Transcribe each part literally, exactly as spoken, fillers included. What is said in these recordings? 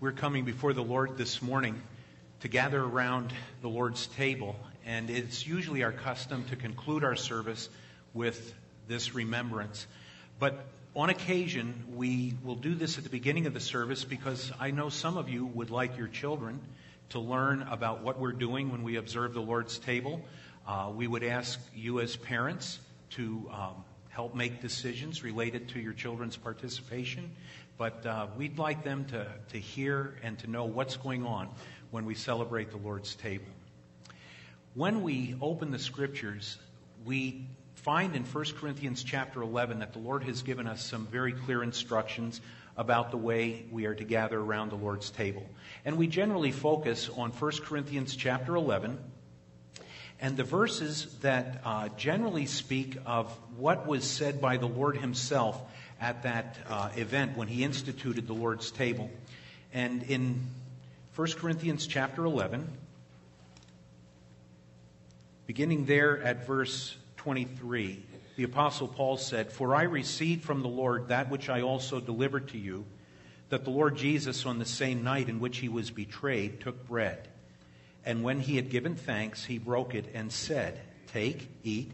We're coming before the Lord this morning to gather around the Lord's table, and it's usually our custom to conclude our service with this remembrance. But on occasion, we will do this at the beginning of the service because I know some of you would like your children to learn about what we're doing when we observe the Lord's table. Uh, we would ask you as parents to um, help make decisions related to your children's participation. But uh, we'd like them to, to hear and to know what's going on when we celebrate the Lord's table. When we open the Scriptures, we find in First Corinthians chapter eleven that the Lord has given us some very clear instructions about the way we are to gather around the Lord's table. And we generally focus on First Corinthians chapter eleven and the verses that uh, generally speak of what was said by the Lord himself at that uh, event when he instituted the Lord's table. And in First Corinthians chapter eleven, beginning there at verse twenty-three, the Apostle Paul said, "For I received from the Lord that which I also delivered to you, that the Lord Jesus on the same night in which he was betrayed took bread. And when he had given thanks, he broke it and said, 'Take, eat,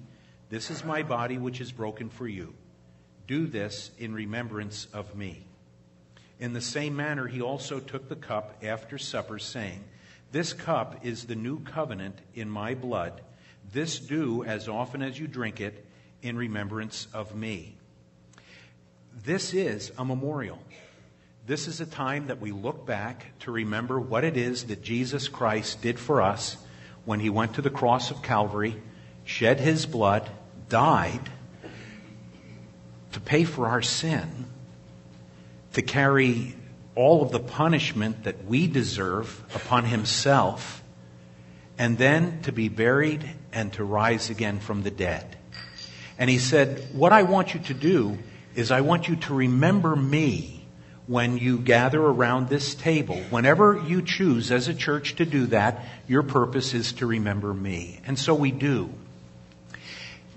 this is my body which is broken for you. Do this in remembrance of me.' In the same manner, he also took the cup after supper, saying, 'This cup is the new covenant in my blood. This do as often as you drink it in remembrance of me.'" This is a memorial. This is a time that we look back to remember what it is that Jesus Christ did for us when he went to the cross of Calvary, shed his blood, died, to pay for our sin, to carry all of the punishment that we deserve upon himself, and then to be buried and to rise again from the dead. And he said, what I want you to do is I want you to remember me when you gather around this table. Whenever you choose as a church to do that, your purpose is to remember me. And so we do.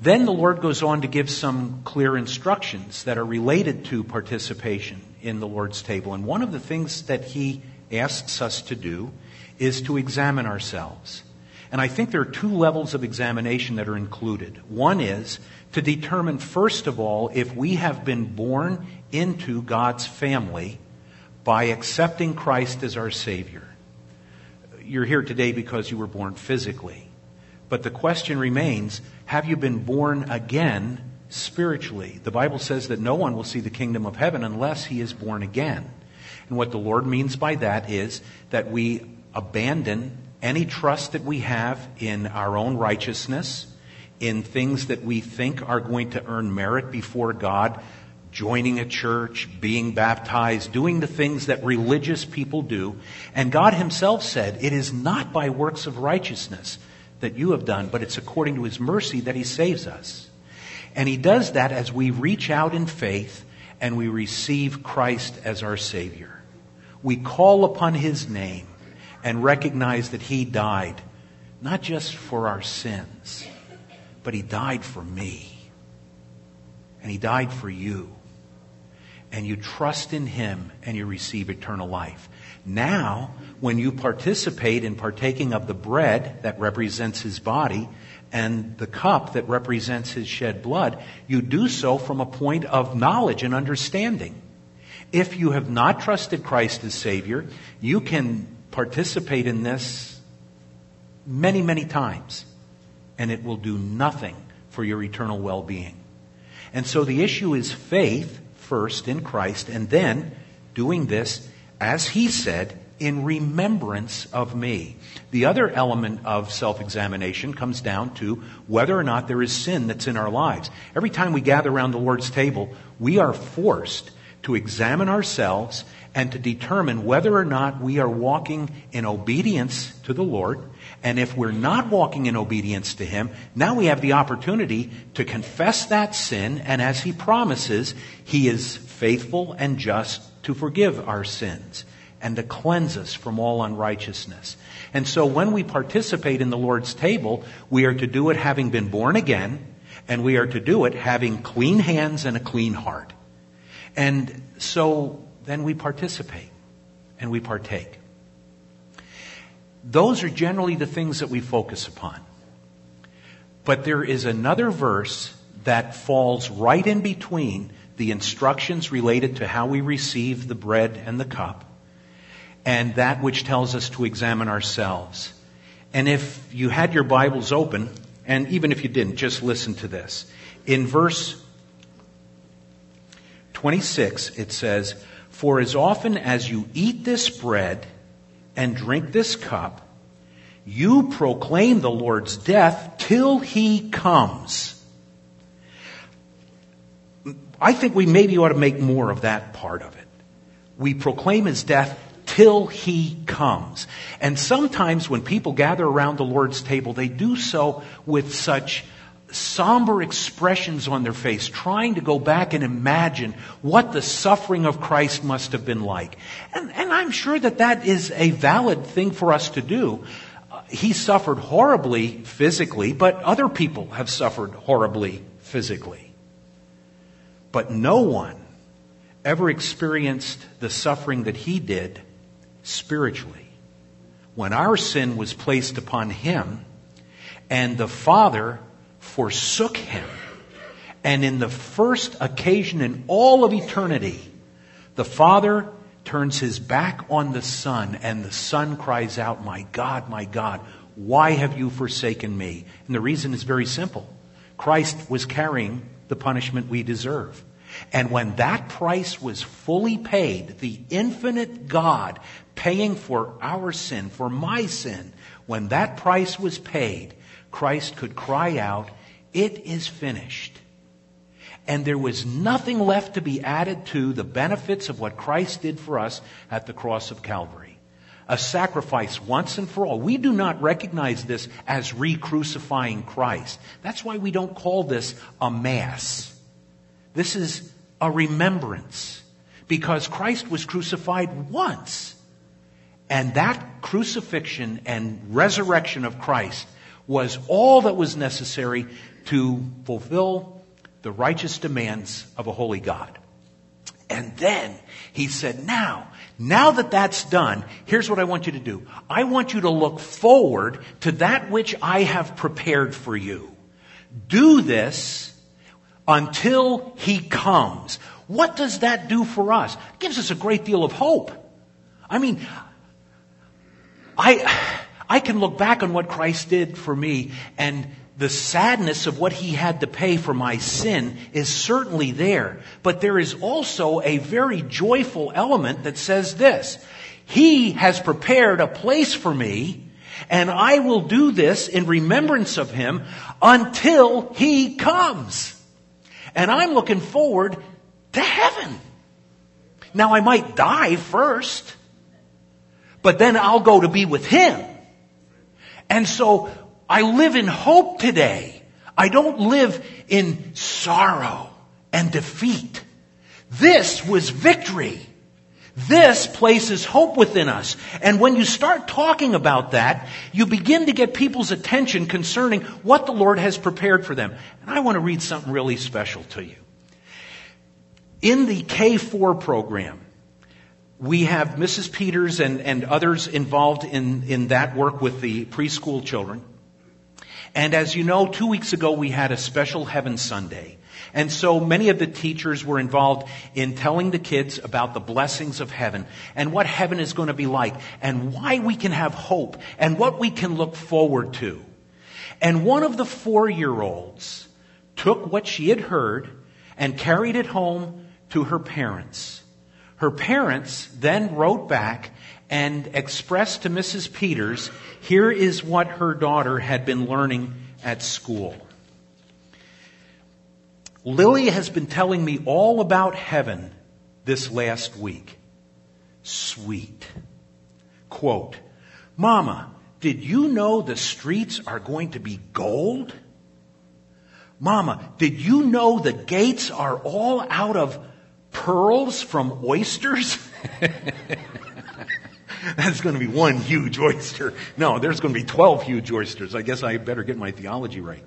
Then the Lord goes on to give some clear instructions that are related to participation in the Lord's table. And one of the things that he asks us to do is to examine ourselves. And I think there are two levels of examination that are included. One is to determine, first of all, if we have been born into God's family by accepting Christ as our Savior. You're here today because you were born physically. But the question remains, have you been born again spiritually? The Bible says that no one will see the kingdom of heaven unless he is born again. And what the Lord means by that is that we abandon any trust that we have in our own righteousness, in things that we think are going to earn merit before God, joining a church, being baptized, doing the things that religious people do. And God himself said, it is not by works of righteousness that you have done, but it's according to his mercy that he saves us. And he does that as we reach out in faith and we receive Christ as our Savior. We call upon his name and recognize that he died, not just for our sins, but he died for me. And he died for you. And you trust in him and you receive eternal life. Now, when you participate in partaking of the bread that represents his body and the cup that represents his shed blood, you do so from a point of knowledge and understanding. If you have not trusted Christ as Savior, you can participate in this many, many times, and it will do nothing for your eternal well-being. And so the issue is faith first in Christ, and then doing this, as he said, in remembrance of me. The other element of self-examination comes down to whether or not there is sin that's in our lives. Every time we gather around the Lord's table, we are forced to examine ourselves and to determine whether or not we are walking in obedience to the Lord. And if we're not walking in obedience to him, now we have the opportunity to confess that sin. And as he promises, he is faithful and just to forgive our sins and to cleanse us from all unrighteousness. And so when we participate in the Lord's table, we are to do it having been born again, and we are to do it having clean hands and a clean heart. And so then we participate. and we partake. Those are generally the things that we focus upon. But there is another verse that falls right in between the instructions related to how we receive the bread and the cup and that which tells us to examine ourselves. And if you had your Bibles open, and even if you didn't, just listen to this. In verse twenty-six, it says, "For as often as you eat this bread and drink this cup, you proclaim the Lord's death till he comes." I think we maybe ought to make more of that part of it. We proclaim his death till he comes. And sometimes when people gather around the Lord's table, they do so with such somber expressions on their face, trying to go back and imagine what the suffering of Christ must have been like. And, and I'm sure that that is a valid thing for us to do. Uh, he suffered horribly physically, but other people have suffered horribly physically. But no one ever experienced the suffering that he did spiritually. When our sin was placed upon him, and the Father forsook him, and in the first occasion in all of eternity, the Father turns his back on the Son, and the Son cries out, "My God, my God, why have you forsaken me?" And the reason is very simple. Christ was carrying the punishment we deserve. And when that price was fully paid, the infinite God paying for our sin, for my sin, when that price was paid, Christ could cry out, "It is finished." And there was nothing left to be added to the benefits of what Christ did for us at the cross of Calvary. A sacrifice once and for all. We do not recognize this as re-crucifying Christ. That's why we don't call this a mass. This is a remembrance, because Christ was crucified once. And that crucifixion and resurrection of Christ was all that was necessary to fulfill the righteous demands of a holy God. And then he said, now, now that that's done, here's what I want you to do. I want you to look forward to that which I have prepared for you. Do this until he comes. What does that do for us? It gives us a great deal of hope. I mean, I I can look back on what Christ did for me, and the sadness of what he had to pay for my sin is certainly there. But there is also a very joyful element that says this: he has prepared a place for me, and I will do this in remembrance of him until he comes. And I'm looking forward to heaven. Now, I might die first, but then I'll go to be with him. And so I live in hope today. I don't live in sorrow and defeat. This was victory. This places hope within us. And when you start talking about that, you begin to get people's attention concerning what the Lord has prepared for them. And I want to read something really special to you. In the K four program, we have Missus Peters and, and others involved in, in that work with the preschool children. And as you know, two weeks ago we had a special Heaven Sunday. And so many of the teachers were involved in telling the kids about the blessings of heaven and what heaven is going to be like and why we can have hope and what we can look forward to. And one of the four-year-olds took what she had heard and carried it home to her parents. Her parents then wrote back and expressed to Missus Peters, here is what her daughter had been learning at school. "Lily has been telling me all about heaven this last week. Sweet. Quote, Mama, did you know the streets are going to be gold? Mama, did you know the gates are all out of pearls from oysters?" That's going to be one huge oyster. No, there's going to be twelve huge oysters. I guess I better get my theology right.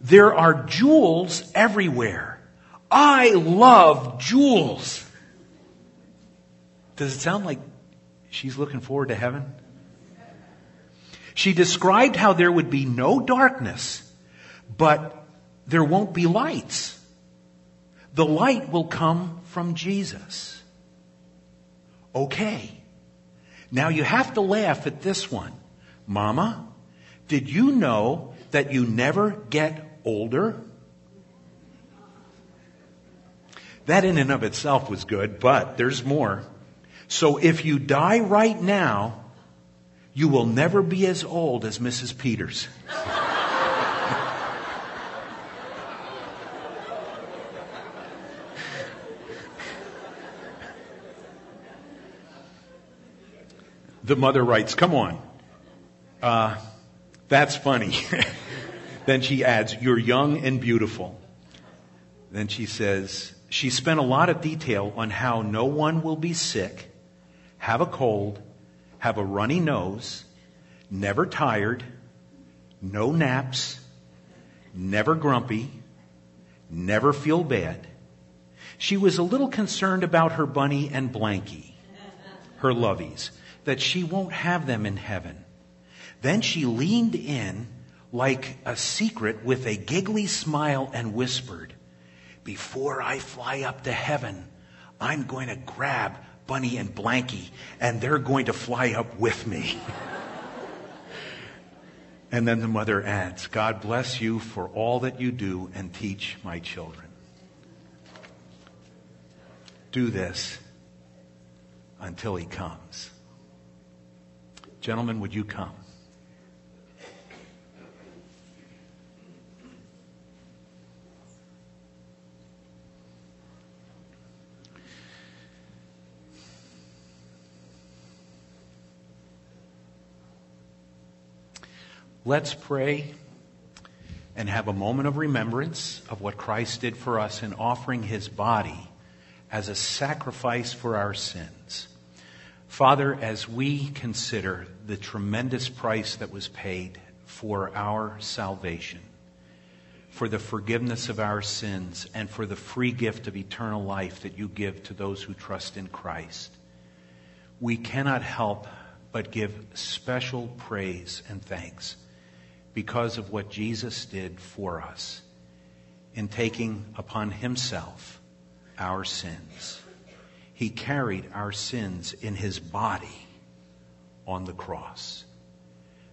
"There are jewels everywhere. I love jewels." Does it sound like She's looking forward to heaven. She described how there would be no darkness, but there won't be lights. The light will come from Jesus. Okay. Now you have to laugh at this one. Mama, did you know that you never get older? That in and of itself was good, but there's more. So if you die right now, you will never be as old as Missus Peters. The mother writes, come on. Uh, that's funny. Then she adds, you're young and beautiful. Then she says, she spent a lot of detail on how no one will be sick, have a cold, have a runny nose, never tired, no naps, never grumpy, never feel bad. She was a little concerned about her bunny and blankie, her lovies, that she won't have them in heaven. Then she leaned in like a secret with a giggly smile and whispered, before I fly up to heaven, I'm going to grab Bunny and Blanky, and they're going to fly up with me. And then the mother adds, God bless you for all that you do and teach my children. Do this until he comes. Gentlemen, would you come? Let's pray and have a moment of remembrance of what Christ did for us in offering his body as a sacrifice for our sins. Father, as we consider the tremendous price that was paid for our salvation, for the forgiveness of our sins, and for the free gift of eternal life that you give to those who trust in Christ, we cannot help but give special praise and thanks because of what Jesus did for us in taking upon himself our sins. He carried our sins in his body on the cross.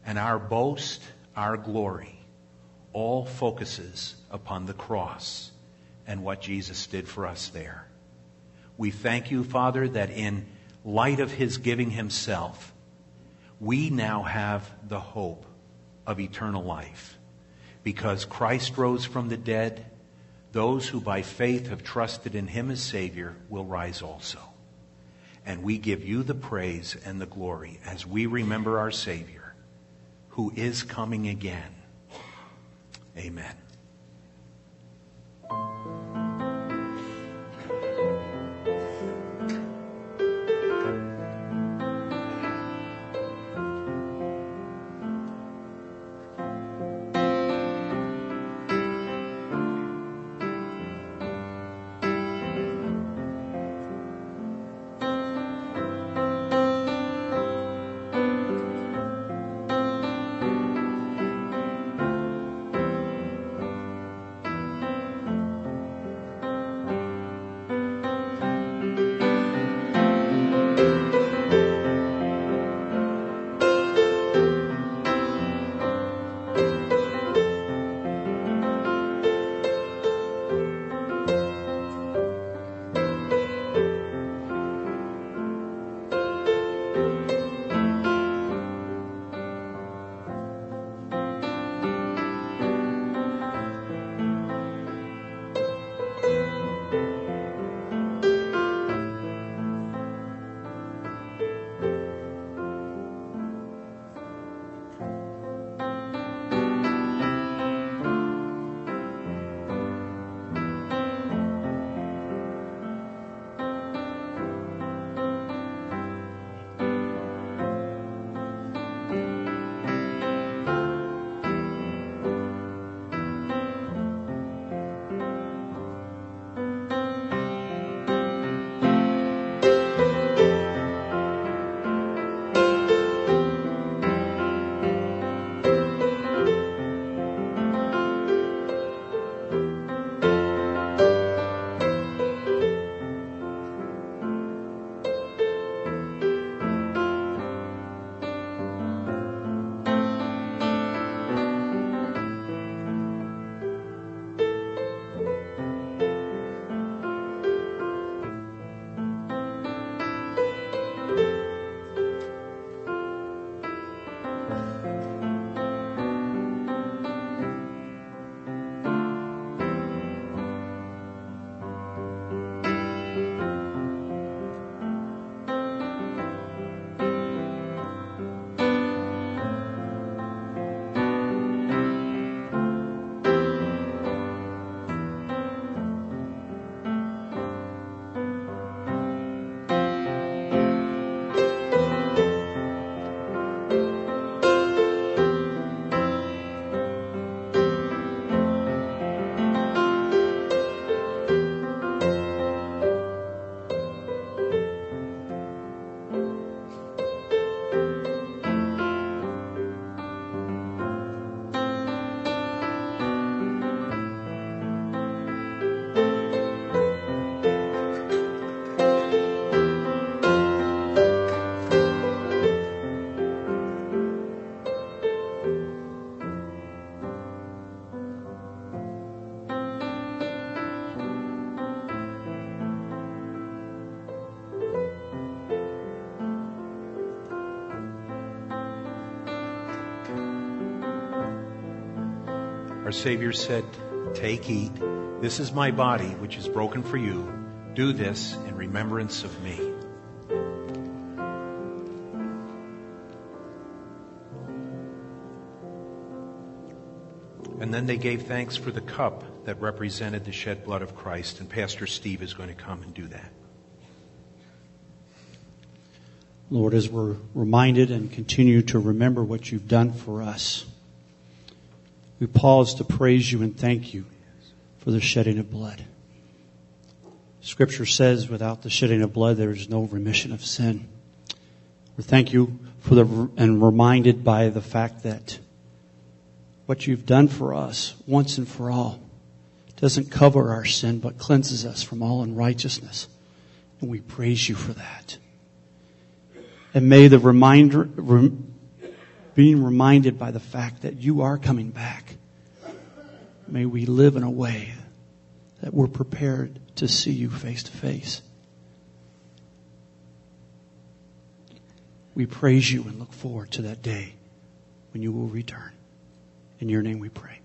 And our boast, our glory, all focuses upon the cross and what Jesus did for us there. We thank you, Father, that in light of his giving himself, we now have the hope of eternal life. Because Christ rose from the dead, those who by faith have trusted in him as Savior will rise also. And we give you the praise and the glory as we remember our Savior, who is coming again. Amen. our Savior said, "Take, eat. This is my body, which is broken for you. Do this in remembrance of me." And then they gave thanks for the cup that represented the shed blood of Christ. And Pastor Steve is going to come and do that. Lord, as we're reminded and continue to remember what you've done for us, we pause to praise you and thank you for the shedding of blood. Scripture says, without the shedding of blood, there is no remission of sin. We thank you for the, and reminded by the fact that what you've done for us once and for all doesn't cover our sin, but cleanses us from all unrighteousness. And we praise you for that. And may the reminder, rem, being reminded by the fact that you are coming back, may we live in a way that we're prepared to see you face to face. We praise you and look forward to that day when you will return. In your name we pray.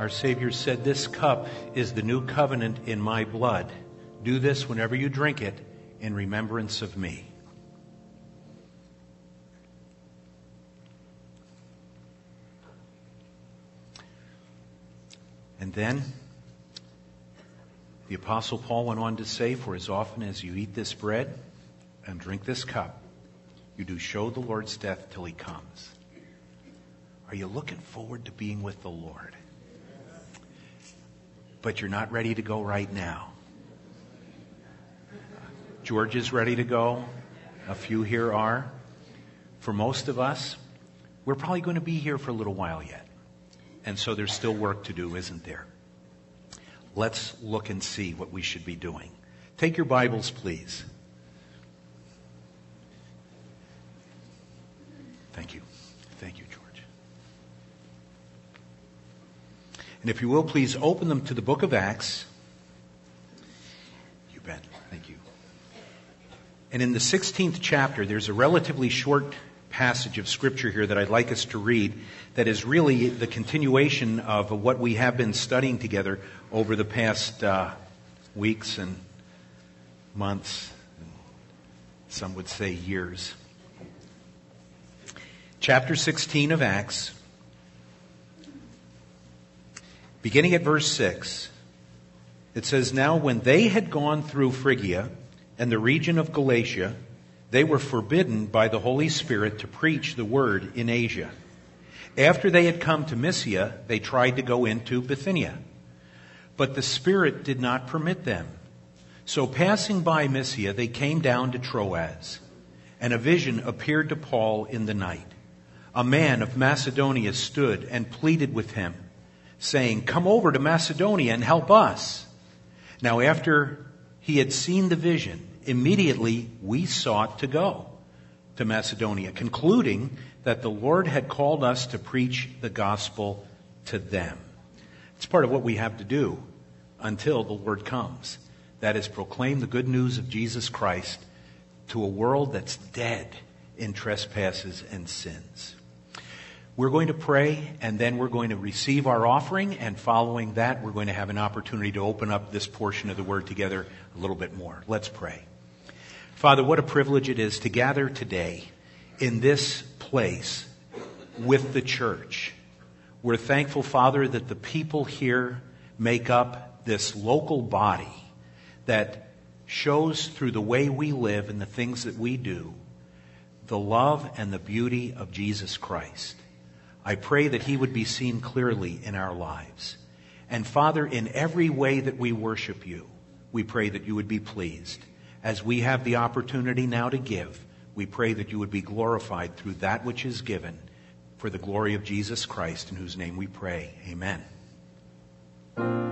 our Savior said, "This cup is the new covenant in my blood. Do this whenever you drink it in remembrance of me." And then the Apostle Paul went on to say, "For as often as you eat this bread and drink this cup, you do show the Lord's death till he comes." Are you looking forward to being with the Lord? But you're not ready to go right now. George is ready to go. A few here are. For most of us, we're probably going to be here for a little while yet. And so there's still work to do, isn't there? Let's look and see what we should be doing. Take your Bibles, please. Thank you. Thank you, George. And if you will, please open them to the book of Acts. You bet. Thank you. And in the sixteenth chapter, there's a relatively short passage of Scripture here that I'd like us to read that is really the continuation of what we have been studying together over the past uh, weeks and months, and some would say years. Chapter sixteen of Acts, beginning at verse six, it says, "Now when they had gone through Phrygia and the region of Galatia, they were forbidden by the Holy Spirit to preach the word in Asia. After they had come to Mysia, they tried to go into Bithynia. But the Spirit did not permit them. So passing by Mysia, they came down to Troas. And a vision appeared to Paul in the night. A man of Macedonia stood and pleaded with him, saying, 'Come over to Macedonia and help us.' Now after he had seen the vision, immediately we sought to go to Macedonia, concluding that the Lord had called us to preach the gospel to them." It's part of what we have to do until the Lord comes. That is, proclaim the good news of Jesus Christ to a world that's dead in trespasses and sins. We're going to pray, and then we're going to receive our offering, and following that, we're going to have an opportunity to open up this portion of the Word together a little bit more. Let's pray. Father, what a privilege it is to gather today in this place with the church. We're thankful, Father, that the people here make up this local body that shows through the way we live and the things that we do the love and the beauty of Jesus Christ. I pray that he would be seen clearly in our lives. And Father, in every way that we worship you, we pray that you would be pleased. As we have the opportunity now to give, we pray that you would be glorified through that which is given, for the glory of Jesus Christ, in whose name we pray. Amen. Thank you.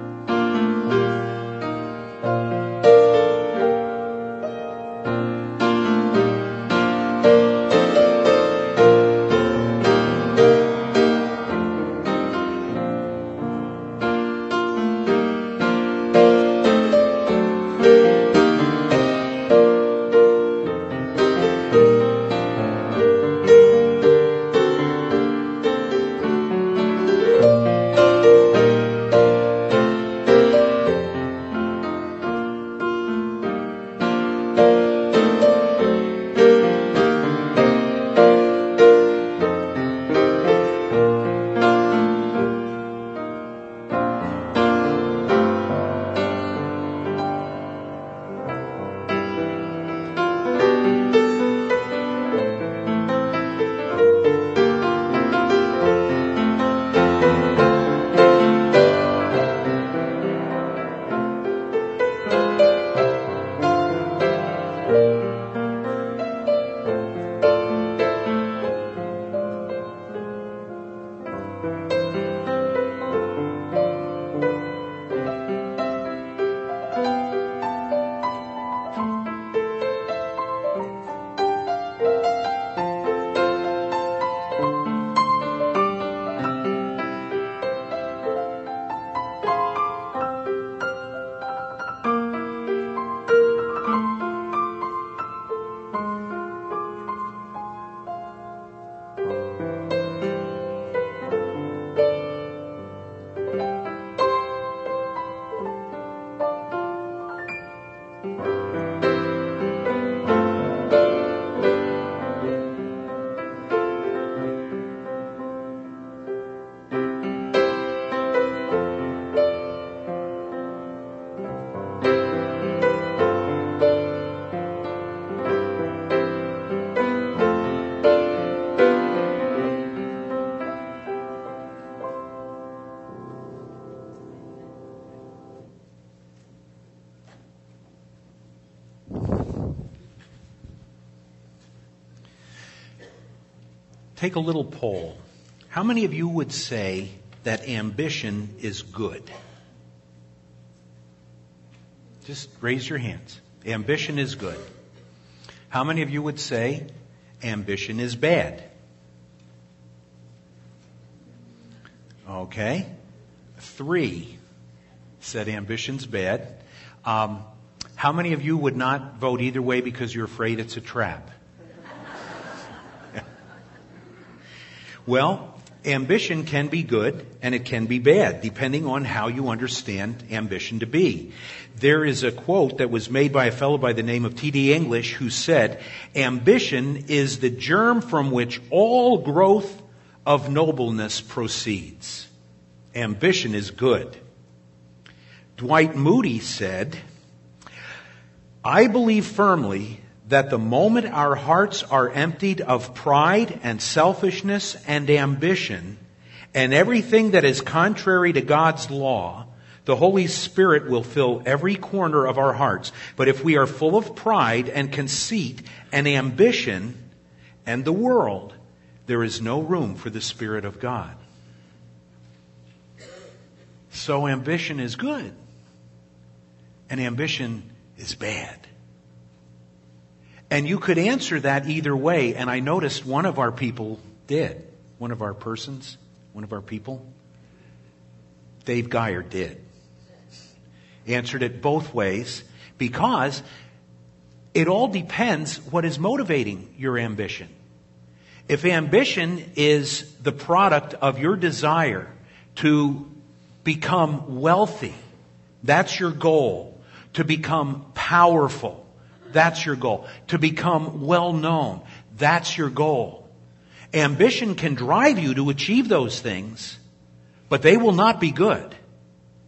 take a little poll. How many of you would say that ambition is good? Just raise your hands. Ambition is good. How many of you would say ambition is bad? Okay. Three said ambition's bad. Um, how many of you would not vote either way because you're afraid it's a trap? Well, ambition can be good and it can be bad, depending on how you understand ambition to be. There is a quote that was made by a fellow by the name of T D English who said, "Ambition is the germ from which all growth of nobleness proceeds." Ambition is good. Dwight Moody said, "I believe firmly that the moment our hearts are emptied of pride and selfishness and ambition and everything that is contrary to God's law, the Holy Spirit will fill every corner of our hearts. But if we are full of pride and conceit and ambition and the world, there is no room for the Spirit of God." So ambition is good, and ambition is bad. And you could answer that either way, and I noticed one of our people did. One of our persons, one of our people, Dave Geyer did. Answered it both ways, because it all depends what is motivating your ambition. If ambition is the product of your desire to become wealthy, that's your goal. To become powerful, that's your goal. To become well-known, that's your goal. Ambition can drive you to achieve those things, but they will not be good.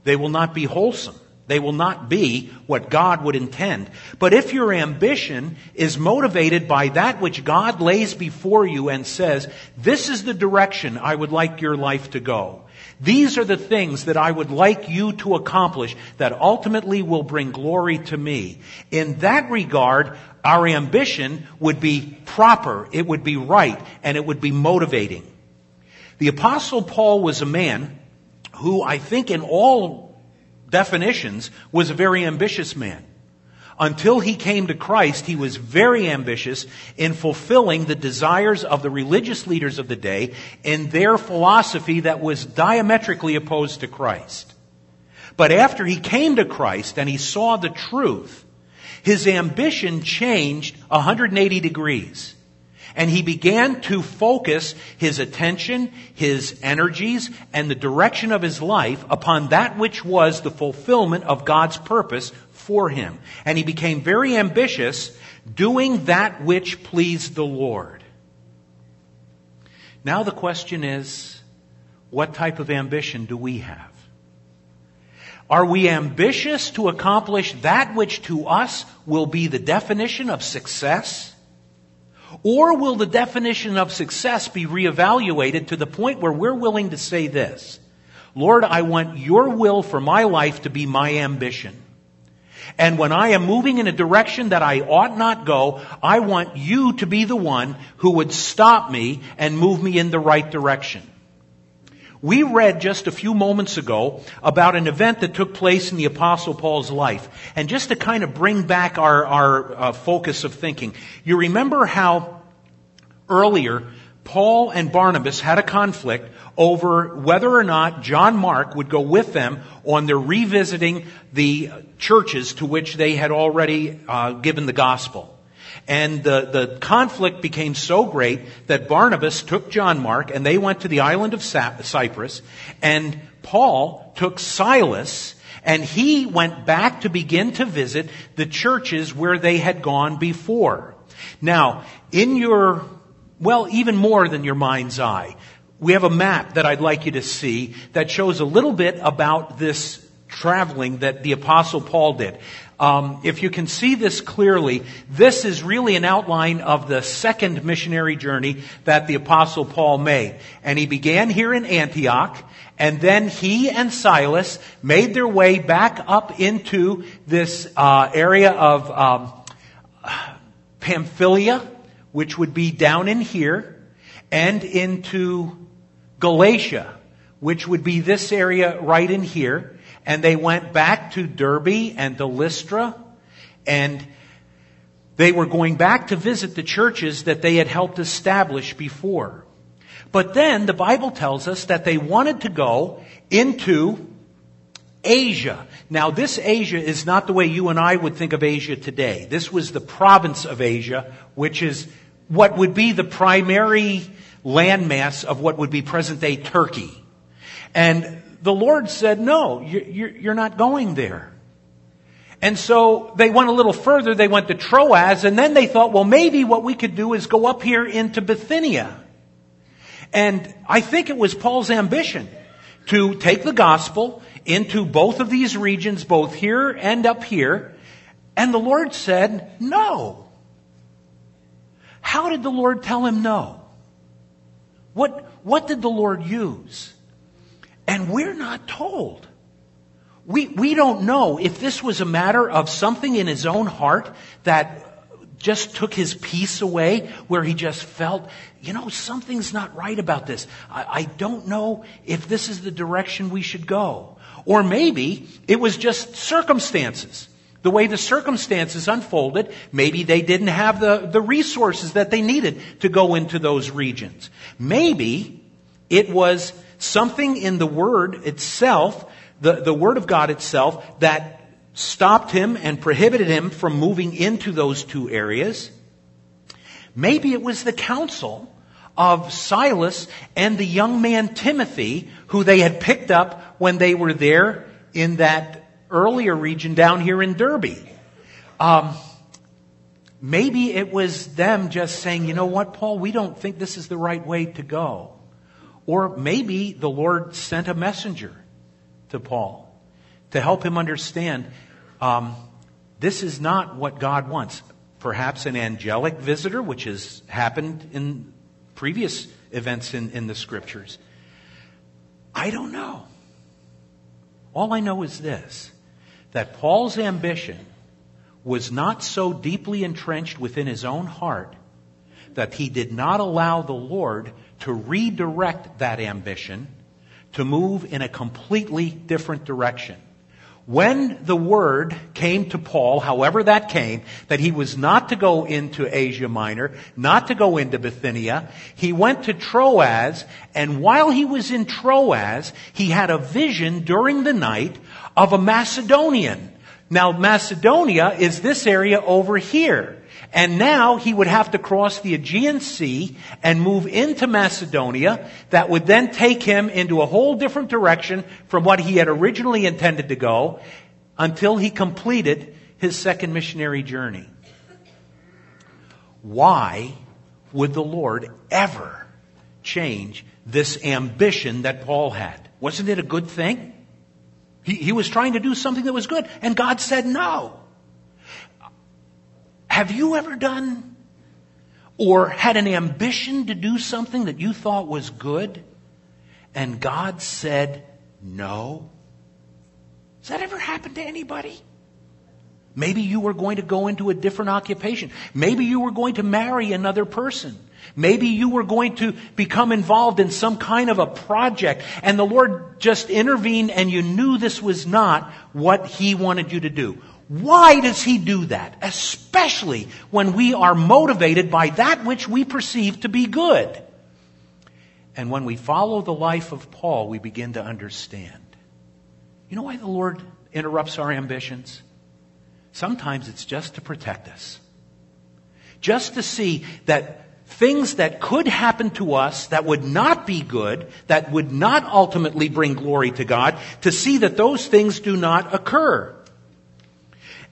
They will not be wholesome. They will not be what God would intend. But if your ambition is motivated by that which God lays before you and says, "This is the direction I would like your life to go. These are the things that I would like you to accomplish that ultimately will bring glory to me." In that regard, our ambition would be proper, it would be right, and it would be motivating. The Apostle Paul was a man who, I think in all definitions, was a very ambitious man. Until he came to Christ, he was very ambitious in fulfilling the desires of the religious leaders of the day in their philosophy that was diametrically opposed to Christ. But after he came to Christ and he saw the truth, his ambition changed one hundred eighty degrees. And he began to focus his attention, his energies, and the direction of his life upon that which was the fulfillment of God's purpose for him. And he became very ambitious, doing that which pleased the Lord. Now the question is, what type of ambition do we have? Are we ambitious to accomplish that which to us will be the definition of success? Or will the definition of success be reevaluated to the point where we're willing to say this, "Lord, I want your will for my life to be my ambition. And when I am moving in a direction that I ought not go, I want you to be the one who would stop me and move me in the right direction." We read just a few moments ago about an event that took place in the Apostle Paul's life. And just to kind of bring back our, our uh, focus of thinking, you remember how earlier Paul and Barnabas had a conflict over whether or not John Mark would go with them on their revisiting the churches to which they had already uh, given the gospel. And the, the conflict became so great that Barnabas took John Mark and they went to the island of Cyprus, and Paul took Silas and he went back to begin to visit the churches where they had gone before. Now, in your, well, even more than your mind's eye, we have a map that I'd like you to see that shows a little bit about this traveling that the Apostle Paul did. Um, if you can see this clearly, this is really an outline of the second missionary journey that the Apostle Paul made. And he began here in Antioch, and then he and Silas made their way back up into this uh, area of um, Pamphylia, which would be down in here. and into Galatia, which would be this area right in here. And they went back to Derby and to Lystra, and they were going back to visit the churches that they had helped establish before. But then the Bible tells us that they wanted to go into Asia. Now, this Asia is not the way you and I would think of Asia today. This was the province of Asia, which is what would be the primary landmass of what would be present-day Turkey. And the Lord said, no, you're not going there. And so they went a little further. They went to Troas, and then they thought, well, maybe what we could do is go up here into Bithynia. And I think it was Paul's ambition to take the gospel into both of these regions, both here and up here. And the Lord said, no. How did the Lord tell him no? What, what did the Lord use? And we're not told. We, we don't know if this was a matter of something in his own heart that just took his peace away, where he just felt, you know, something's not right about this. I, I don't know if this is the direction we should go. Or maybe it was just circumstances. The way the circumstances unfolded, maybe they didn't have the, the resources that they needed to go into those regions. Maybe it was something in the Word itself, the, the Word of God itself, that stopped him and prohibited him from moving into those two areas. Maybe it was the counsel of Silas and the young man Timothy, who they had picked up when they were there in that earlier region down here in Derby. Um, maybe it was them just saying, you know what, Paul, we don't think this is the right way to go. Or maybe the Lord sent a messenger to Paul to help him understand, um, this is not what God wants. Perhaps an angelic visitor, which has happened in previous events in, in the Scriptures. I don't know. All I know is this, that Paul's ambition was not so deeply entrenched within his own heart that he did not allow the Lord to redirect that ambition to move in a completely different direction. When the word came to Paul, however that came, that he was not to go into Asia Minor, not to go into Bithynia, he went to Troas, and while he was in Troas, he had a vision during the night of a Macedonian. Now, Macedonia is this area over here, and now he would have to cross the Aegean Sea and move into Macedonia. That would then take him into a whole different direction from what he had originally intended to go, until he completed his second missionary journey. Why would the Lord ever change this ambition that Paul had? Wasn't it a good thing? He, he was trying to do something that was good, and God said no. Have you ever done or had an ambition to do something that you thought was good and God said no? Has that ever happened to anybody? Maybe you were going to go into a different occupation. Maybe you were going to marry another person. Maybe you were going to become involved in some kind of a project, and the Lord just intervened and you knew this was not what He wanted you to do. Why does He do that? Especially when we are motivated by that which we perceive to be good. And when we follow the life of Paul, we begin to understand. You know why the Lord interrupts our ambitions? Sometimes it's just to protect us. Just to see that things that could happen to us that would not be good, that would not ultimately bring glory to God, to see that those things do not occur.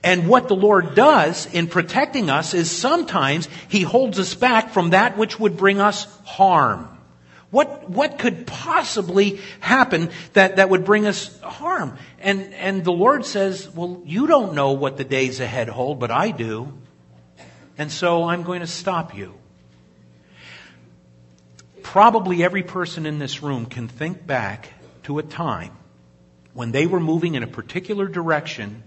And what the Lord does in protecting us is sometimes He holds us back from that which would bring us harm. What, what could possibly happen that, that would bring us harm? And, and the Lord says, well, you don't know what the days ahead hold, but I do. And so I'm going to stop you. Probably every person in this room can think back to a time when they were moving in a particular direction,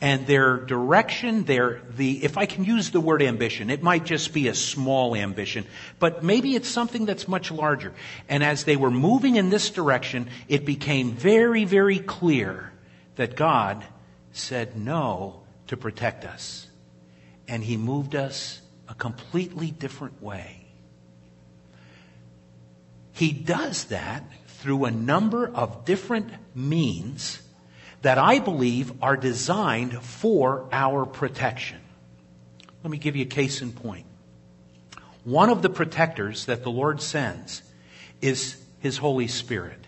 and their direction, their the if I can use the word ambition, it might just be a small ambition, but maybe it's something that's much larger. And as they were moving in this direction, it became very, very clear that God said no to protect us. And he moved us a completely different way. He does that through a number of different means that I believe are designed for our protection. Let me give you a case in point. One of the protectors that the Lord sends is his Holy Spirit.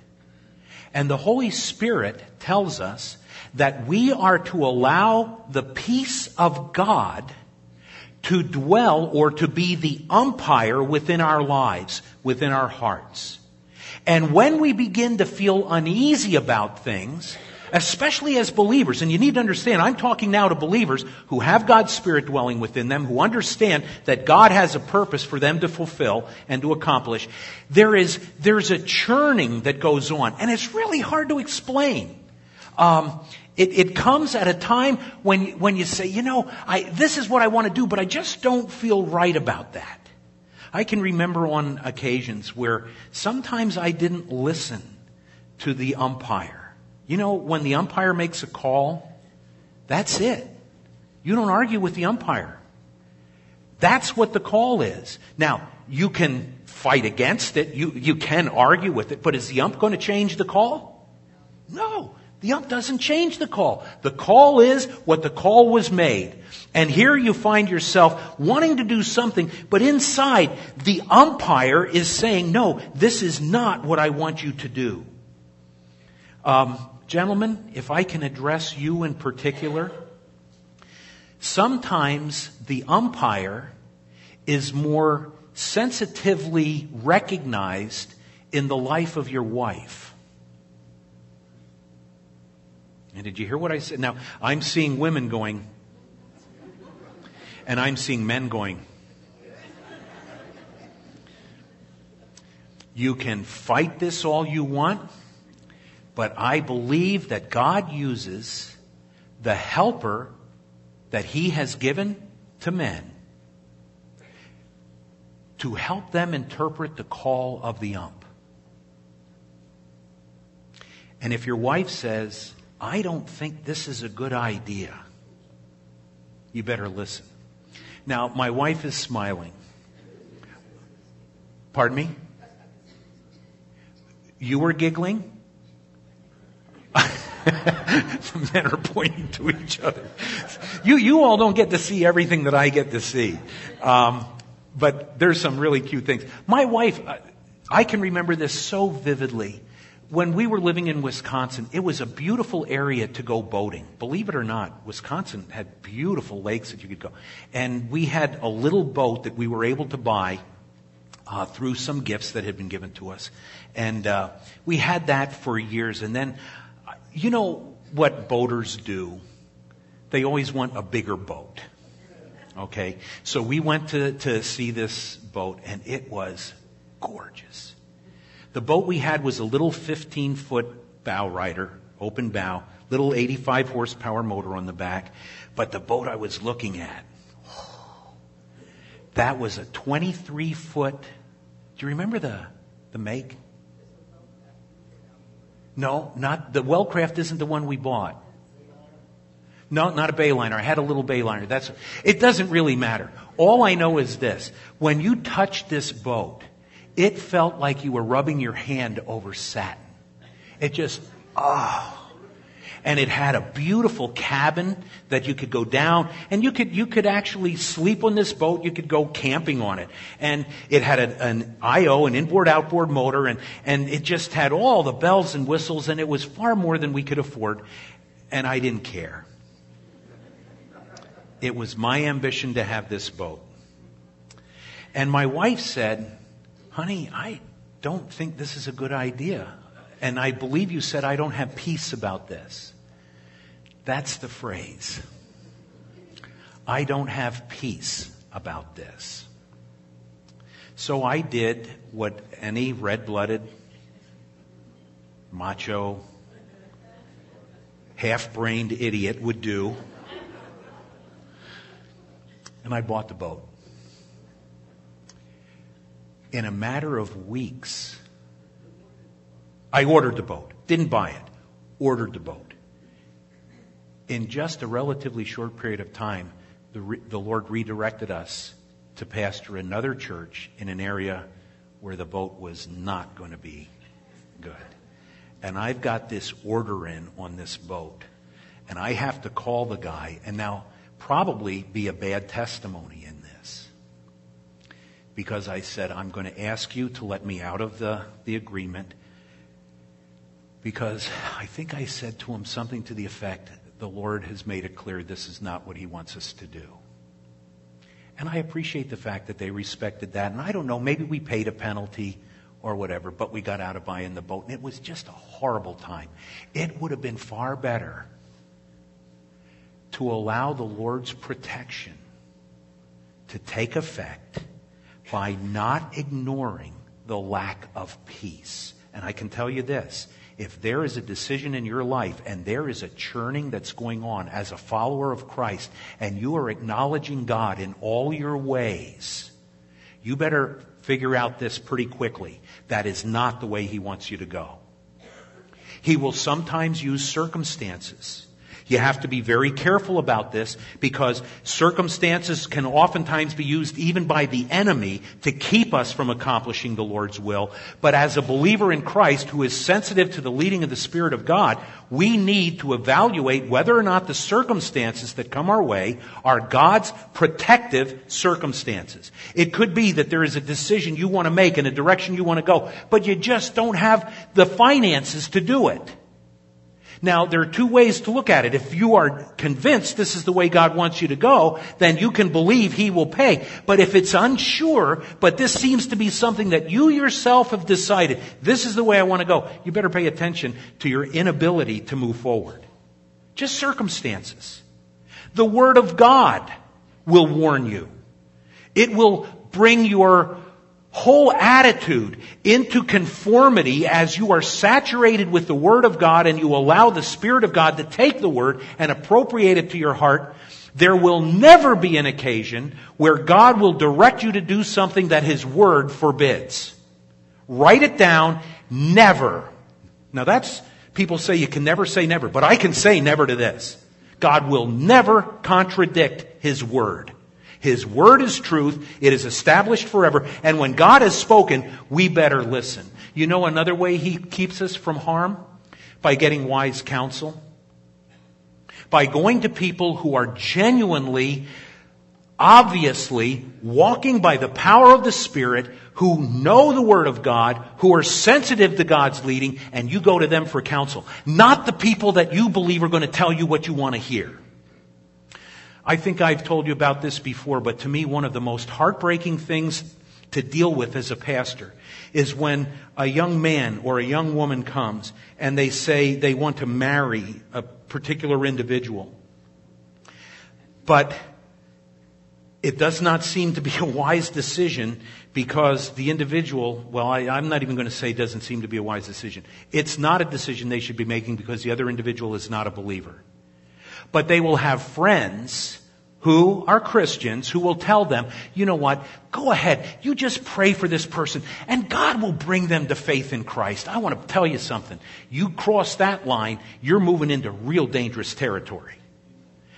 And the Holy Spirit tells us that we are to allow the peace of God to dwell or to be the umpire within our lives, within our hearts. And when we begin to feel uneasy about things, especially as believers, and you need to understand, I'm talking now to believers who have God's Spirit dwelling within them, who understand that God has a purpose for them to fulfill and to accomplish. There is, there's a churning that goes on, and it's really hard to explain. Um, it, it comes at a time when, when you say, you know, I, this is what I want to do, but I just don't feel right about that. I can remember on occasions where sometimes I didn't listen to the umpire. You know, when the umpire makes a call, that's it. You don't argue with the umpire. That's what the call is. Now, you can fight against it. You, you can argue with it. But is the ump going to change the call? No. The ump doesn't change the call. The call is what the call was made. And here you find yourself wanting to do something, but inside the umpire is saying, no, this is not what I want you to do. Um, Gentlemen, if I can address you in particular, sometimes the umpire is more sensitively recognized in the life of your wife. And did you hear what I said? Now, I'm seeing women going, and I'm seeing men going. You can fight this all you want. But I believe that God uses the helper that he has given to men to help them interpret the call of the ump. And if your wife says, I don't think this is a good idea, you better listen. Now, my wife is smiling. Pardon me? You were giggling? The men are pointing to each other. You you all don't get to see everything that I get to see. Um, but there's some really cute things. My wife, I can remember this so vividly. When we were living in Wisconsin, it was a beautiful area to go boating. Believe it or not, Wisconsin had beautiful lakes that you could go. And we had a little boat that we were able to buy Uh, through some gifts that had been given to us. And uh, we had that for years. And then, you know what boaters do? They always want a bigger boat. Okay? So we went to, to see this boat, and it was gorgeous. The boat we had was a little fifteen-foot bow rider, open bow, little eighty-five horsepower motor on the back. But the boat I was looking at, that was a twenty-three foot. Do you remember the, the make? No, not the Wellcraft isn't the one we bought. No, not a Bayliner. I had a little Bayliner. That's it doesn't really matter. All I know is this. When you touched this boat, it felt like you were rubbing your hand over satin. It just, oh. And it had a beautiful cabin that you could go down, and you could you could actually sleep on this boat. You could go camping on it, and it had an, an I O, an inboard outboard motor, and and it just had all the bells and whistles, and it was far more than we could afford, and I didn't care. It was my ambition to have this boat, and my wife said, "Honey, I don't think this is a good idea. And I believe you said, I don't have peace about this." That's the phrase. I don't have peace about this. So I did what any red-blooded, macho, half-brained idiot would do. and I bought the boat. In a matter of weeks, I ordered the boat. Didn't buy it. Ordered the boat. In just a relatively short period of time, the, re- the Lord redirected us to pastor another church in an area where the boat was not going to be good. And I've got this order in on this boat. And I have to call the guy and now probably be a bad testimony in this. Because I said, I'm going to ask you to let me out of the, the agreement. Because I think I said to him something to the effect, the Lord has made it clear this is not what he wants us to do. And I appreciate the fact that they respected that. And I don't know, maybe we paid a penalty or whatever, but we got out of buying the boat. And it was just a horrible time. It would have been far better to allow the Lord's protection to take effect by not ignoring the lack of peace. And I can tell you this, if there is a decision in your life and there is a churning that's going on as a follower of Christ and you are acknowledging God in all your ways, you better figure out this pretty quickly. That is not the way he wants you to go. He will sometimes use circumstances. You have to be very careful about this because circumstances can oftentimes be used even by the enemy to keep us from accomplishing the Lord's will. But as a believer in Christ who is sensitive to the leading of the Spirit of God, we need to evaluate whether or not the circumstances that come our way are God's protective circumstances. It could be that there is a decision you want to make in a direction you want to go, but you just don't have the finances to do it. Now, there are two ways to look at it. If you are convinced this is the way God wants you to go, then you can believe he will pay. But if it's unsure, but this seems to be something that you yourself have decided, this is the way I want to go, you better pay attention to your inability to move forward. Just circumstances. The Word of God will warn you. It will bring your whole attitude into conformity as you are saturated with the Word of God and you allow the Spirit of God to take the Word and appropriate it to your heart. There will never be an occasion where God will direct you to do something that His Word forbids. Write it down, never. Now that's, people say you can never say never, but I can say never to this. God will never contradict His Word. His Word is truth. It is established forever. And when God has spoken, we better listen. You know another way He keeps us from harm? By getting wise counsel. By going to people who are genuinely, obviously, walking by the power of the Spirit, who know the Word of God, who are sensitive to God's leading, and you go to them for counsel. Not the people that you believe are going to tell you what you want to hear. I think I've told you about this before, but to me, one of the most heartbreaking things to deal with as a pastor is when a young man or a young woman comes and they say they want to marry a particular individual. But it does not seem to be a wise decision because the individual, well, I, I'm not even going to say it doesn't seem to be a wise decision. It's not a decision they should be making because the other individual is not a believer. But they will have friends who are Christians who will tell them, you know what, go ahead, you just pray for this person and God will bring them to faith in Christ. I want to tell you something. You cross that line, you're moving into real dangerous territory.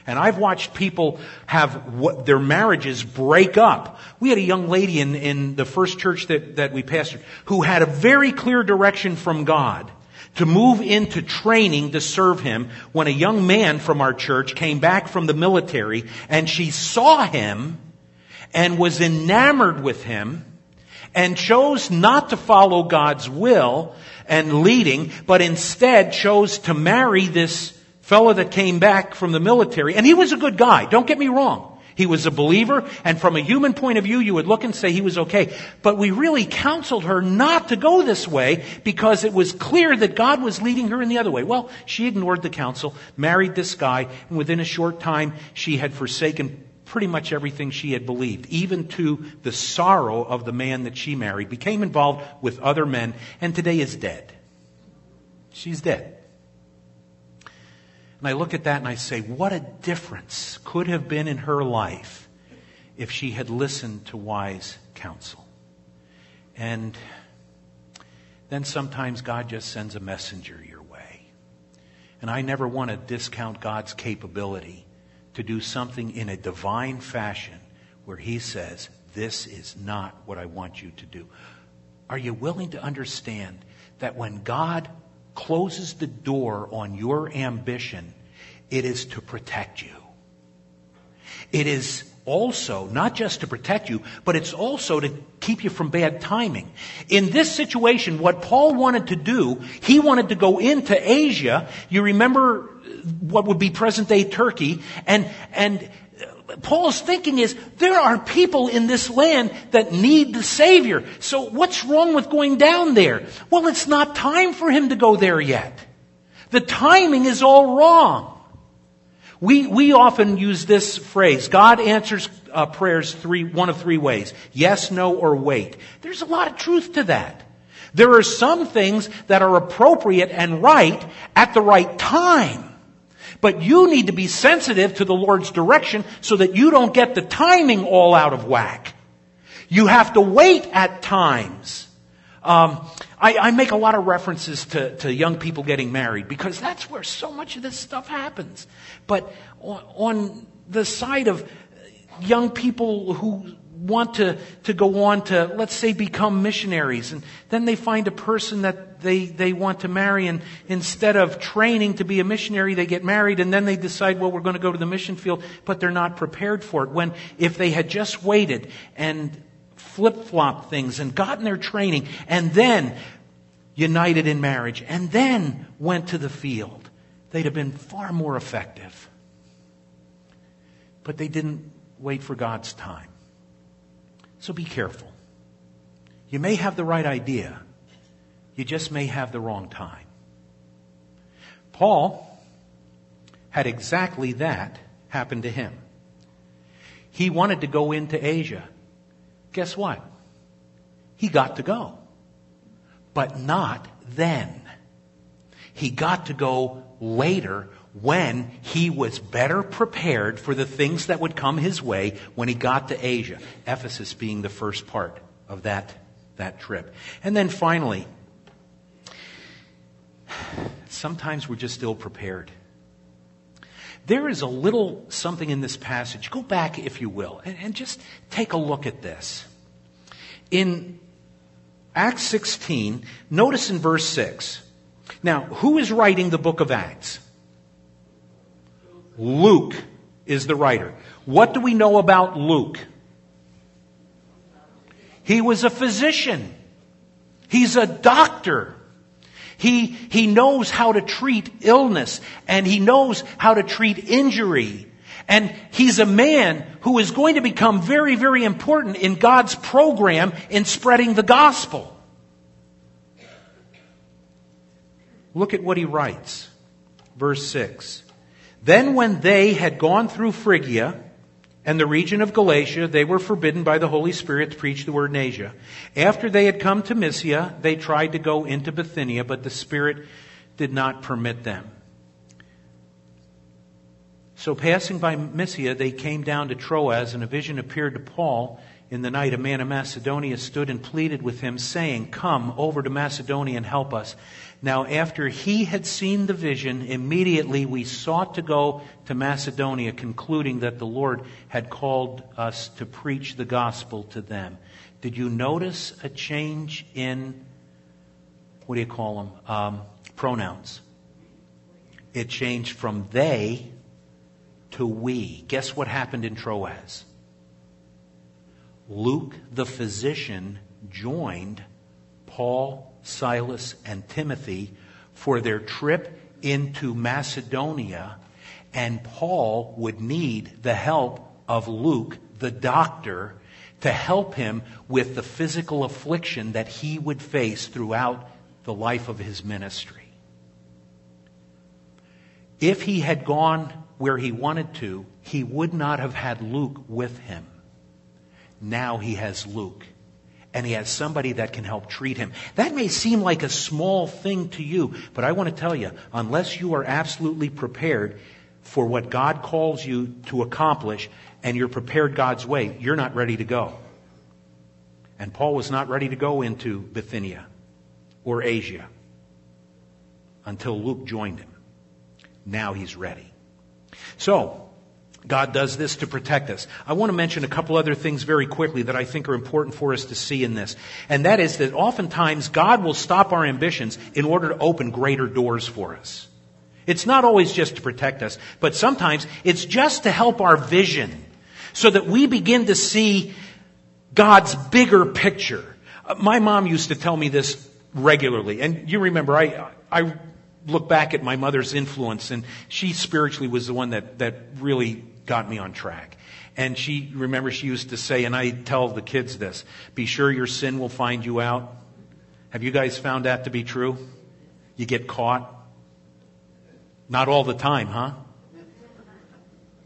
And I've watched people have what, their marriages break up. We had a young lady in, in the first church that, that we pastored who had a very clear direction from God to move into training to serve Him when a young man from our church came back from the military and she saw him and was enamored with him and chose not to follow God's will and leading, but instead chose to marry this fellow that came back from the military. And he was a good guy, don't get me wrong. He was a believer, and from a human point of view, you would look and say he was okay. But we really counseled her not to go this way because it was clear that God was leading her in the other way. Well, she ignored the counsel, married this guy, and within a short time, she had forsaken pretty much everything she had believed, even to the sorrow of the man that she married, became involved with other men, and today is dead. She's dead. And I look at that and I say, what a difference could have been in her life if she had listened to wise counsel. And then sometimes God just sends a messenger your way. And I never want to discount God's capability to do something in a divine fashion where he says, this is not what I want you to do. Are you willing to understand that when God closes the door on your ambition, it is to protect you? It is also not just to protect you, but it's also to keep you from bad timing. In this situation, what Paul wanted to do, he wanted to go into Asia. You remember what would be present-day Turkey, and and Paul's thinking is, there are people in this land that need the Savior. So what's wrong with going down there? Well, it's not time for him to go there yet. The timing is all wrong. We we often use this phrase, God answers uh, prayers three one of three ways, yes, no, or wait. There's a lot of truth to that. There are some things that are appropriate and right at the right time. But you need to be sensitive to the Lord's direction so that you don't get the timing all out of whack. You have to wait at times. Um, I, I make a lot of references to, to young people getting married because that's where so much of this stuff happens. But on, on the side of young people who want to, to go on to, let's say, become missionaries, and then they find a person that they, they want to marry, and instead of training to be a missionary, they get married, and then they decide, well, we're going to go to the mission field, but they're not prepared for it. When if they had just waited and flip-flopped things and gotten their training, and then united in marriage, and then went to the field, they'd have been far more effective. But they didn't wait for God's time. So be careful. You may have the right idea. You just may have the wrong time. Paul had exactly that happen to him. He wanted to go into Asia. Guess what? He got to go. But not then. He got to go later, when he was better prepared for the things that would come his way when he got to Asia, Ephesus being the first part of that, that trip. And then finally, sometimes we're just ill-prepared. There is a little something in this passage. Go back, if you will, and, and just take a look at this. In Acts sixteen, notice in verse six. Now, who is writing the book of Acts? Luke is the writer. What do we know about Luke? He was a physician. He's a doctor. He, he knows how to treat illness, and he knows how to treat injury. And he's a man who is going to become very, very important in God's program in spreading the gospel. Look at what he writes. Verse six. Then when they had gone through Phrygia and the region of Galatia, they were forbidden by the Holy Spirit to preach the word in Asia. After they had come to Mysia, they tried to go into Bithynia, but the Spirit did not permit them. So passing by Mysia, they came down to Troas, and a vision appeared to Paul. In the night, a man of Macedonia stood and pleaded with him, saying, come over to Macedonia and help us. Now, after he had seen the vision, immediately we sought to go to Macedonia, concluding that the Lord had called us to preach the gospel to them. Did you notice a change in, what do you call them, um, pronouns? It changed from they to we. Guess what happened in Troas? Luke, the physician, joined Paul, Silas, and Timothy for their trip into Macedonia, and Paul would need the help of Luke, the doctor, to help him with the physical affliction that he would face throughout the life of his ministry. If he had gone where he wanted to, he would not have had Luke with him. Now he has Luke, and he has somebody that can help treat him. That may seem like a small thing to you, but I want to tell you, unless you are absolutely prepared, for what God calls you to accomplish, and you're prepared God's way, you're not ready to go. And Paul was not ready to go into Bithynia or Asia until Luke joined him. Now he's ready. So, God does this to protect us. I want to mention a couple other things very quickly that I think are important for us to see in this. And that is that oftentimes God will stop our ambitions in order to open greater doors for us. It's not always just to protect us, but sometimes it's just to help our vision so that we begin to see God's bigger picture. My mom used to tell me this regularly. And you remember, I, I look back at my mother's influence, and she spiritually was the one that, that really got me on track. And she, remember, she used to say, and I tell the kids this, be sure your sin will find you out. Have you guys found that to be true? You get caught? Not all the time, huh?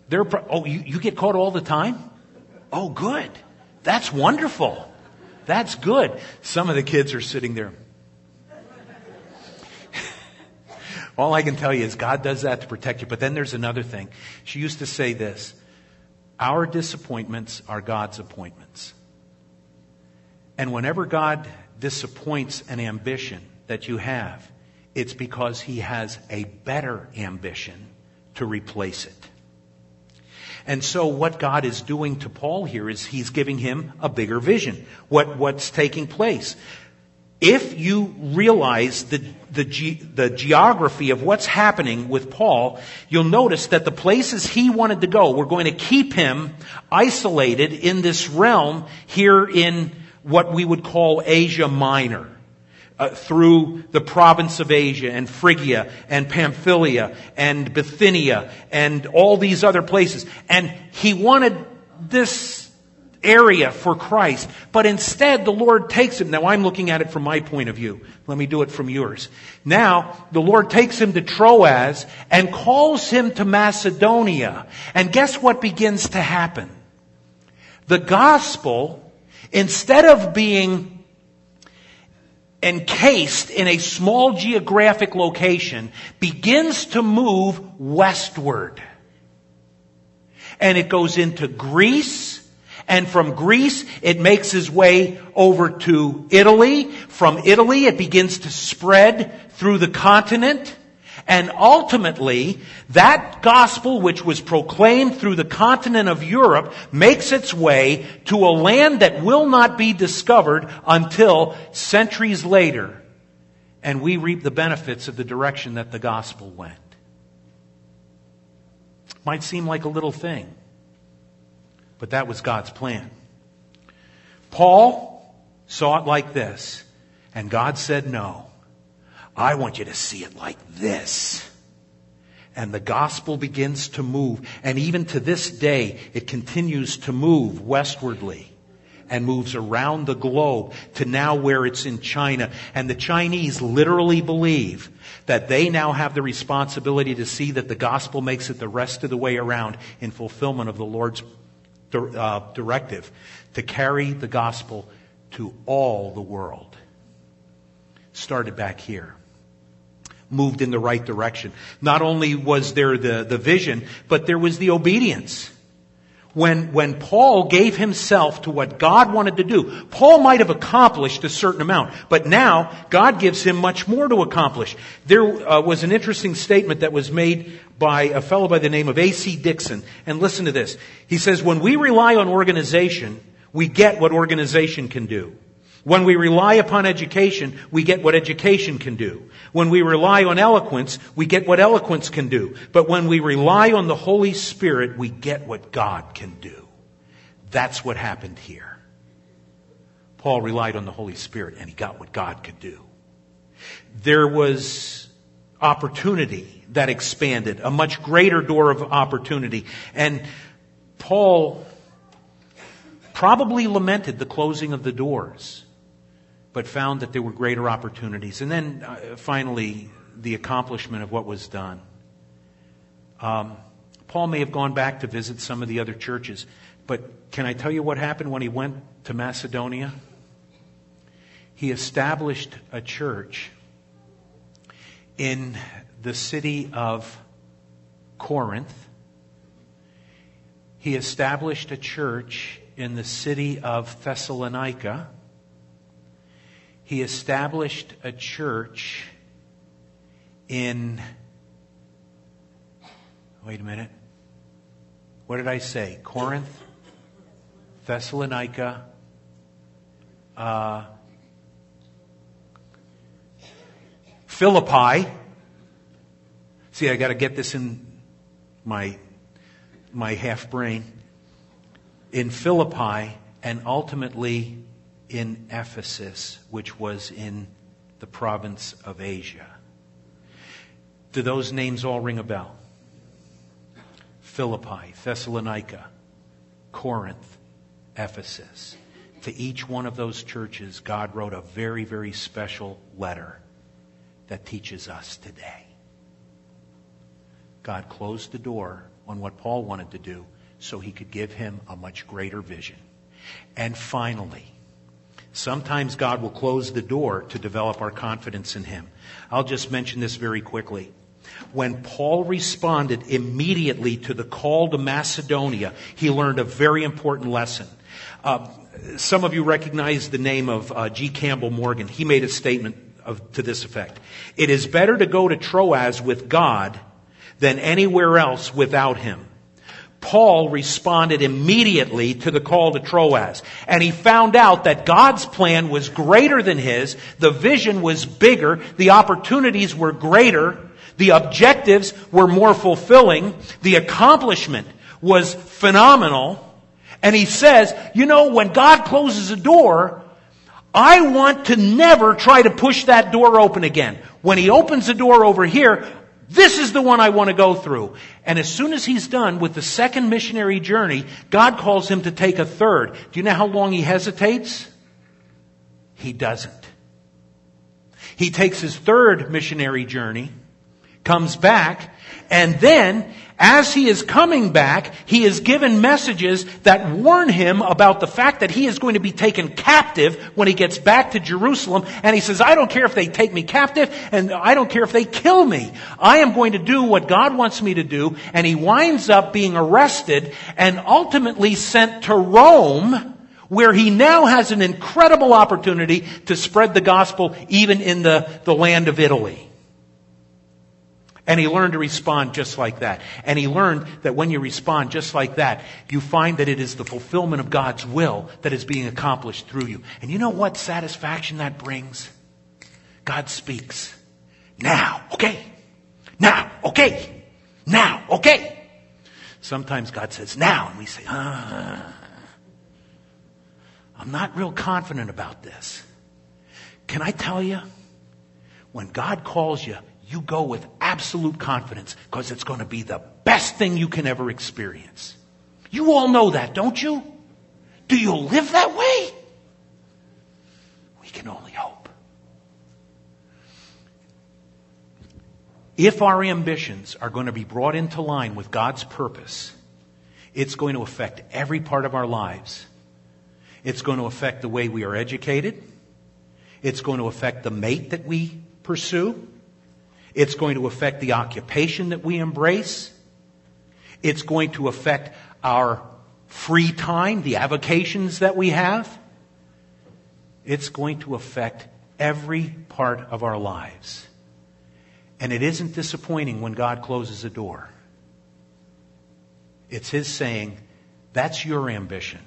They're pro- oh, you, you get caught all the time? Oh, good. That's wonderful. That's good. Some of the kids are sitting there. All I can tell you is God does that to protect you. But then there's another thing. She used to say this, our disappointments are God's appointments. And whenever God disappoints an ambition that you have, it's because he has a better ambition to replace it. And so what God is doing to Paul here is he's giving him a bigger vision. What, what's taking place? If you realize the, the, ge- the geography of what's happening with Paul, you'll notice that the places he wanted to go were going to keep him isolated in this realm here in what we would call Asia Minor, uh, through the province of Asia and Phrygia and Pamphylia and Bithynia and all these other places. And he wanted this area for Christ, but instead the Lord takes him. Now I'm looking at it from my point of view. Let me do it from yours. Now the Lord takes him to Troas and calls him to Macedonia. And guess what begins to happen? The gospel, instead of being encased in a small geographic location, begins to move westward. And it goes into Greece. And from Greece, it makes its way over to Italy. From Italy, it begins to spread through the continent. And ultimately, that gospel which was proclaimed through the continent of Europe makes its way to a land that will not be discovered until centuries later. And we reap the benefits of the direction that the gospel went. Might seem like a little thing. But that was God's plan. Paul saw it like this, and God said, no, I want you to see it like this. And the gospel begins to move. And even to this day, it continues to move westwardly and moves around the globe to now where it's in China. And the Chinese literally believe that they now have the responsibility to see that the gospel makes it the rest of the way around in fulfillment of the Lord's Uh, directive to carry the gospel to all the world. Started back here. Moved in the right direction. Not only was there the, the vision, but there was the obedience. When, when Paul gave himself to what God wanted to do, Paul might have accomplished a certain amount, but now God gives him much more to accomplish. There uh, was an interesting statement that was made by a fellow by the name of A C Dixon, and listen to this. He says, when we rely on organization, we get what organization can do. When we rely upon education, we get what education can do. When we rely on eloquence, we get what eloquence can do. But when we rely on the Holy Spirit, we get what God can do. That's what happened here. Paul relied on the Holy Spirit, and he got what God could do. There was opportunity that expanded, a much greater door of opportunity. And Paul probably lamented the closing of the doors, but found that there were greater opportunities. And then uh, finally, the accomplishment of what was done. Um, Paul may have gone back to visit some of the other churches, but can I tell you what happened when he went to Macedonia? He established a church in the city of Corinth. He established a church in the city of Thessalonica. He established a church in... Wait a minute. What did I say? Corinth, Thessalonica, uh, Philippi. See, I got to get this in my my half brain. In Philippi, and ultimately in Ephesus, which was in the province of Asia. Do those names all ring a bell? Philippi, Thessalonica, Corinth, Ephesus. To each one of those churches, God wrote a very, very special letter that teaches us today. God closed the door on what Paul wanted to do so he could give him a much greater vision. And finally, sometimes God will close the door to develop our confidence in him. I'll just mention this very quickly. When Paul responded immediately to the call to Macedonia, he learned a very important lesson. Uh, some of you recognize the name of uh, G. Campbell Morgan. He made a statement of, to this effect. It is better to go to Troas with God than anywhere else without him. Paul responded immediately to the call to Troas, and he found out that God's plan was greater than his, the vision was bigger, the opportunities were greater, the objectives were more fulfilling. The accomplishment was phenomenal. And he says, you know, when God closes a door, I want to never try to push that door open again. When he opens the door over here, this is the one I want to go through. And as soon as he's done with the second missionary journey, God calls him to take a third. Do you know how long he hesitates? He doesn't. He takes his third missionary journey, comes back, and then as he is coming back, he is given messages that warn him about the fact that he is going to be taken captive when he gets back to Jerusalem. And he says, I don't care if they take me captive, and I don't care if they kill me. I am going to do what God wants me to do. And he winds up being arrested and ultimately sent to Rome, where he now has an incredible opportunity to spread the gospel even in the, the land of Italy. And he learned to respond just like that. And he learned that when you respond just like that, you find that it is the fulfillment of God's will that is being accomplished through you. And you know what satisfaction that brings? God speaks. Now, okay. Now, okay. Now, okay. Sometimes God says now, and we say, ah, I'm not real confident about this. Can I tell you? When God calls you, you go with absolute confidence, because it's going to be the best thing you can ever experience. You all know that, don't you? Do you live that way? We can only hope. If our ambitions are going to be brought into line with God's purpose, it's going to affect every part of our lives. It's going to affect the way we are educated. It's going to affect the mate that we pursue. It's going to affect the occupation that we embrace. It's going to affect our free time, the avocations that we have. It's going to affect every part of our lives. And it isn't disappointing when God closes a door. It's his saying, that's your ambition.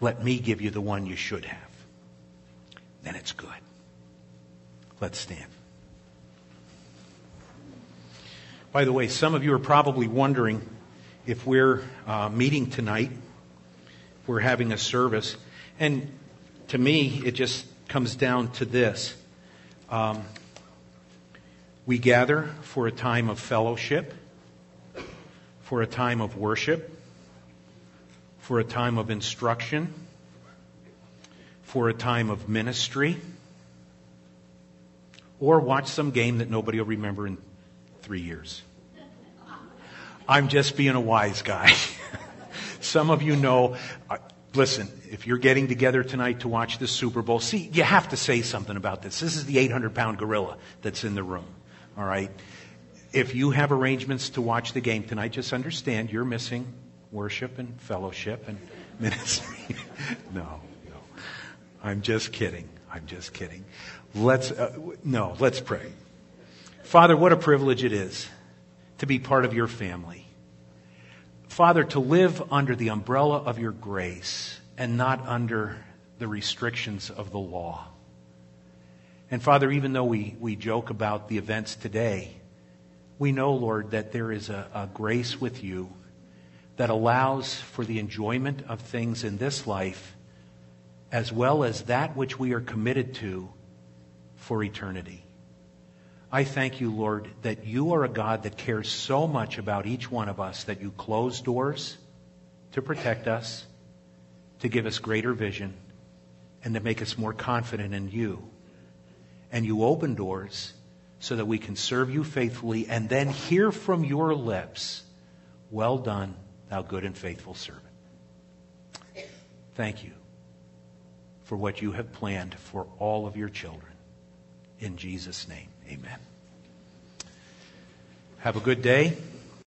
Let me give you the one you should have. Then it's good. Let's stand. By the way, some of you are probably wondering if we're uh, meeting tonight, if we're having a service. And to me, it just comes down to this. Um, we gather for a time of fellowship, for a time of worship, for a time of instruction, for a time of ministry, or watch some game that nobody will remember in three years. I'm just being a wise guy. Some of you know, uh, listen, if you're getting together tonight to watch the Super Bowl, see, you have to say something about this. This is the eight hundred pound gorilla that's in the room, all right? if you have arrangements to watch the game tonight, just understand you're missing worship and fellowship and ministry. No, no. I'm just kidding. I'm just kidding. Let's, uh, no, let's pray. Father, what a privilege it is to be part of your family. Father, to live under the umbrella of your grace and not under the restrictions of the law. And Father, even though we, we joke about the events today, we know, Lord, that there is a, a grace with you that allows for the enjoyment of things in this life as well as that which we are committed to for eternity. I thank you, Lord, that you are a God that cares so much about each one of us that you close doors to protect us, to give us greater vision, and to make us more confident in you. And you open doors so that we can serve you faithfully and then hear from your lips, "Well done, thou good and faithful servant." Thank you for what you have planned for all of your children. In Jesus' name, amen. Have a good day.